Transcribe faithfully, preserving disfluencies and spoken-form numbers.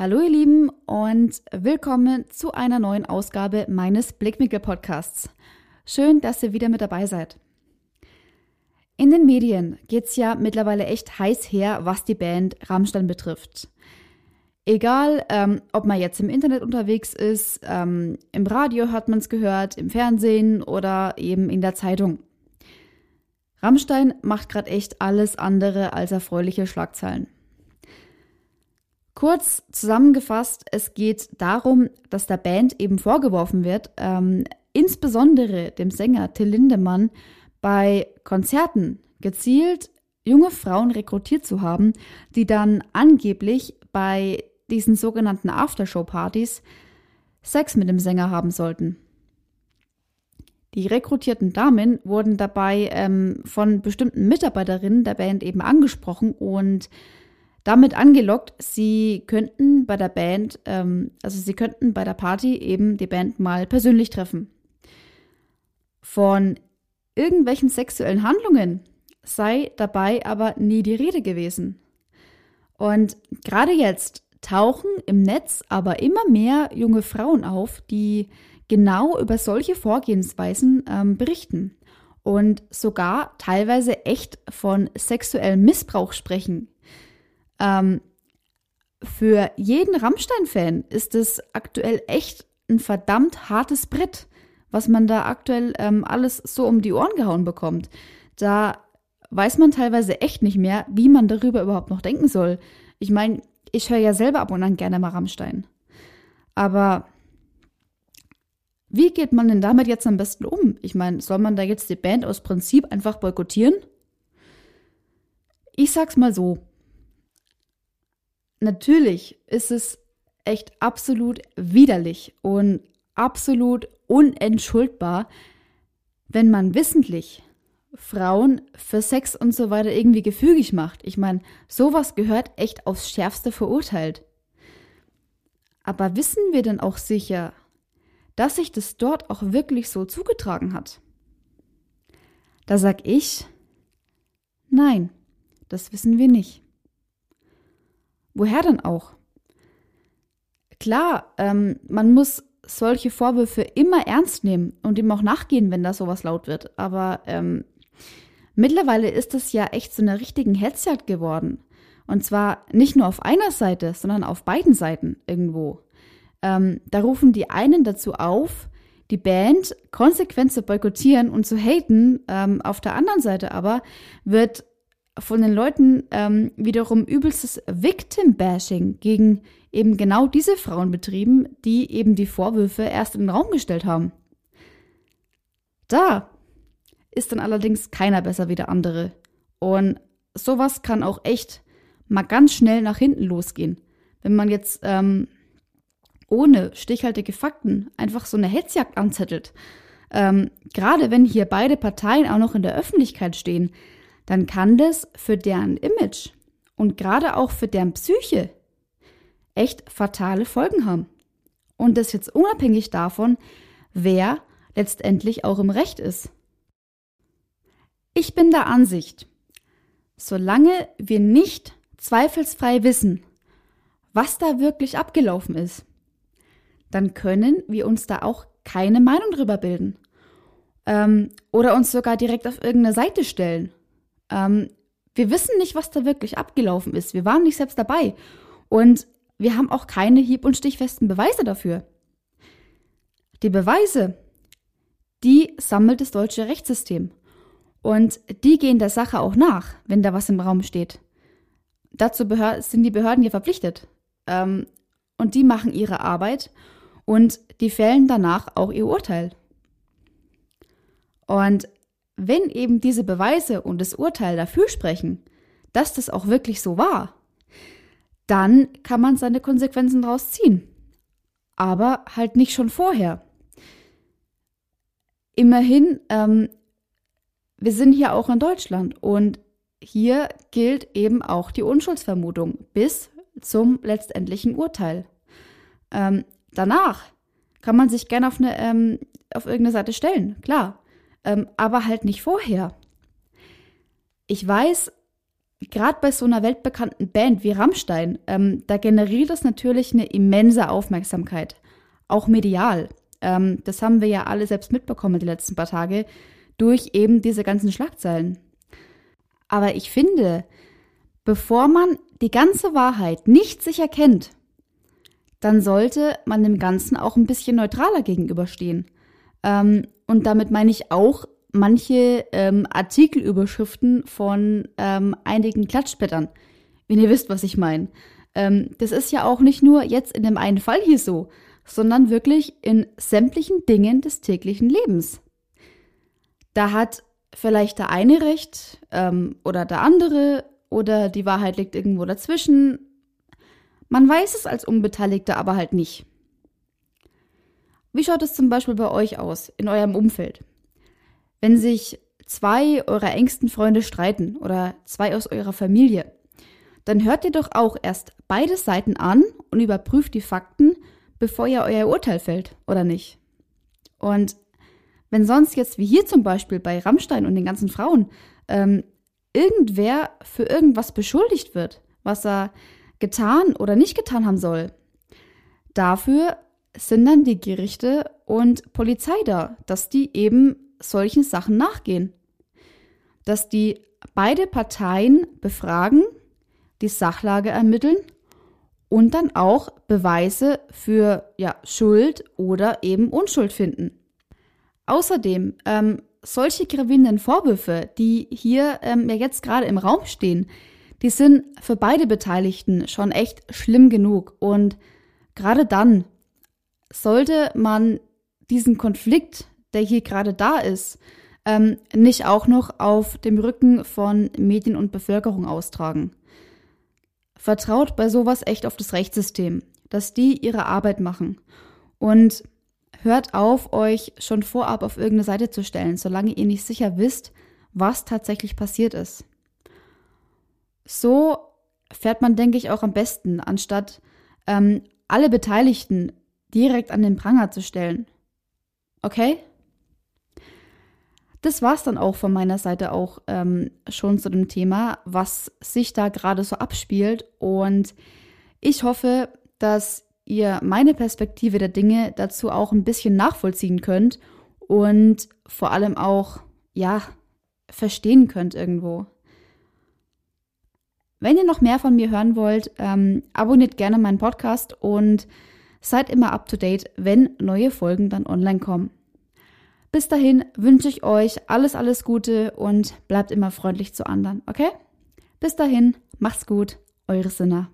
Hallo ihr Lieben und willkommen zu einer neuen Ausgabe meines Blickwinkel-Podcasts. Schön, dass ihr wieder mit dabei seid. In den Medien geht's ja mittlerweile echt heiß her, was die Band Rammstein betrifft. Egal, ähm, ob man jetzt im Internet unterwegs ist, ähm, im Radio hat man es gehört, im Fernsehen oder eben in der Zeitung. Rammstein macht gerade echt alles andere als erfreuliche Schlagzeilen. Kurz zusammengefasst, es geht darum, dass der Band eben vorgeworfen wird, ähm, insbesondere dem Sänger Till Lindemann bei Konzerten gezielt junge Frauen rekrutiert zu haben, die dann angeblich bei diesen sogenannten Aftershow-Partys Sex mit dem Sänger haben sollten. Die rekrutierten Damen wurden dabei ähm, von bestimmten Mitarbeiterinnen der Band eben angesprochen und damit angelockt, sie könnten bei der Band, ähm, also sie könnten bei der Party eben die Band mal persönlich treffen. Von irgendwelchen sexuellen Handlungen sei dabei aber nie die Rede gewesen. Und gerade jetzt tauchen im Netz aber immer mehr junge Frauen auf, die genau über solche Vorgehensweisen ähm, berichten und sogar teilweise echt von sexuellem Missbrauch sprechen. Ähm, für jeden Rammstein-Fan ist es aktuell echt ein verdammt hartes Brett, was man da aktuell ähm, alles so um die Ohren gehauen bekommt. Da weiß man teilweise echt nicht mehr, wie man darüber überhaupt noch denken soll. Ich meine, ich höre ja selber ab und an gerne mal Rammstein. Aber wie geht man denn damit jetzt am besten um? Ich meine, soll man da jetzt die Band aus Prinzip einfach boykottieren? Ich sag's mal so. Natürlich ist es echt absolut widerlich und absolut unentschuldbar, wenn man wissentlich Frauen für Sex und so weiter irgendwie gefügig macht. Ich meine, sowas gehört echt aufs Schärfste verurteilt. Aber wissen wir denn auch sicher, dass sich das dort auch wirklich so zugetragen hat? Da sag ich, nein, das wissen wir nicht. Woher denn auch? Klar, ähm, man muss solche Vorwürfe immer ernst nehmen und dem auch nachgehen, wenn da sowas laut wird. Aber ähm, mittlerweile ist das ja echt zu einer richtigen Hetzjagd geworden. Und zwar nicht nur auf einer Seite, sondern auf beiden Seiten irgendwo. Ähm, da rufen die einen dazu auf, die Band konsequent zu boykottieren und zu haten. Ähm, auf der anderen Seite aber wird von den Leuten ähm, wiederum übelstes Victim Bashing gegen eben genau diese Frauen betrieben, die eben die Vorwürfe erst in den Raum gestellt haben. Da ist dann allerdings keiner besser wie der andere. Und sowas kann auch echt mal ganz schnell nach hinten losgehen. Wenn man jetzt ähm, ohne stichhaltige Fakten einfach so eine Hetzjagd anzettelt, ähm, gerade wenn hier beide Parteien auch noch in der Öffentlichkeit stehen, dann kann das für deren Image und gerade auch für deren Psyche echt fatale Folgen haben. Und das jetzt unabhängig davon, wer letztendlich auch im Recht ist. Ich bin der Ansicht, solange wir nicht zweifelsfrei wissen, was da wirklich abgelaufen ist, dann können wir uns da auch keine Meinung drüber bilden. Ähm, oder uns sogar direkt auf irgendeine Seite stellen. Ähm, wir wissen nicht, was da wirklich abgelaufen ist. Wir waren nicht selbst dabei. Und wir haben auch keine hieb- und stichfesten Beweise dafür. Die Beweise, die sammelt das deutsche Rechtssystem. Und die gehen der Sache auch nach, wenn da was im Raum steht. Dazu behör- sind die Behörden hier verpflichtet. Ähm, und die machen ihre Arbeit und die fällen danach auch ihr Urteil. Und wenn eben diese Beweise und das Urteil dafür sprechen, dass das auch wirklich so war, dann kann man seine Konsequenzen daraus ziehen. Aber halt nicht schon vorher. Immerhin, ähm, wir sind hier auch in Deutschland und hier gilt eben auch die Unschuldsvermutung bis zum letztendlichen Urteil. Ähm, danach kann man sich gerne auf, eine, ähm, auf irgendeine Seite stellen, klar. Aber halt nicht vorher. Ich weiß, gerade bei so einer weltbekannten Band wie Rammstein, ähm, da generiert das natürlich eine immense Aufmerksamkeit, auch medial. Ähm, das haben wir ja alle selbst mitbekommen die letzten paar Tage, durch eben diese ganzen Schlagzeilen. Aber ich finde, bevor man die ganze Wahrheit nicht sicher kennt, dann sollte man dem Ganzen auch ein bisschen neutraler gegenüberstehen. Ähm, und damit meine ich auch manche ähm, Artikelüberschriften von ähm, einigen Klatschblättern, wenn ihr wisst, was ich meine. Ähm, das ist ja auch nicht nur jetzt in dem einen Fall hier so, sondern wirklich in sämtlichen Dingen des täglichen Lebens. Da hat vielleicht der eine recht ähm, oder der andere oder die Wahrheit liegt irgendwo dazwischen. Man weiß es als Unbeteiligter aber halt nicht. Wie schaut es zum Beispiel bei euch aus, in eurem Umfeld? Wenn sich zwei eurer engsten Freunde streiten oder zwei aus eurer Familie, dann hört ihr doch auch erst beide Seiten an und überprüft die Fakten, bevor ihr euer Urteil fällt, oder nicht? Und wenn sonst jetzt, wie hier zum Beispiel bei Rammstein und den ganzen Frauen, ähm, irgendwer für irgendwas beschuldigt wird, was er getan oder nicht getan haben soll, dafür sind dann die Gerichte und Polizei da, dass die eben solchen Sachen nachgehen. Dass die beide Parteien befragen, die Sachlage ermitteln und dann auch Beweise für ja, Schuld oder eben Unschuld finden. Außerdem, ähm, solche gravierenden Vorwürfe, die hier ähm, ja jetzt gerade im Raum stehen, die sind für beide Beteiligten schon echt schlimm genug. Und gerade dann sollte man diesen Konflikt, der hier gerade da ist, ähm, nicht auch noch auf dem Rücken von Medien und Bevölkerung austragen. Vertraut bei sowas echt auf das Rechtssystem, dass die ihre Arbeit machen. Und hört auf, euch schon vorab auf irgendeine Seite zu stellen, solange ihr nicht sicher wisst, was tatsächlich passiert ist. So fährt man, denke ich, auch am besten, anstatt ähm, alle Beteiligten direkt an den Pranger zu stellen. Okay? Das war's dann auch von meiner Seite auch ähm, schon zu dem Thema, was sich da gerade so abspielt. Und ich hoffe, dass ihr meine Perspektive der Dinge dazu auch ein bisschen nachvollziehen könnt und vor allem auch, ja, verstehen könnt irgendwo. Wenn ihr noch mehr von mir hören wollt, ähm, abonniert gerne meinen Podcast und seid immer up to date, wenn neue Folgen dann online kommen. Bis dahin wünsche ich euch alles, alles Gute und bleibt immer freundlich zu anderen, okay? Bis dahin, macht's gut, eure Sinna.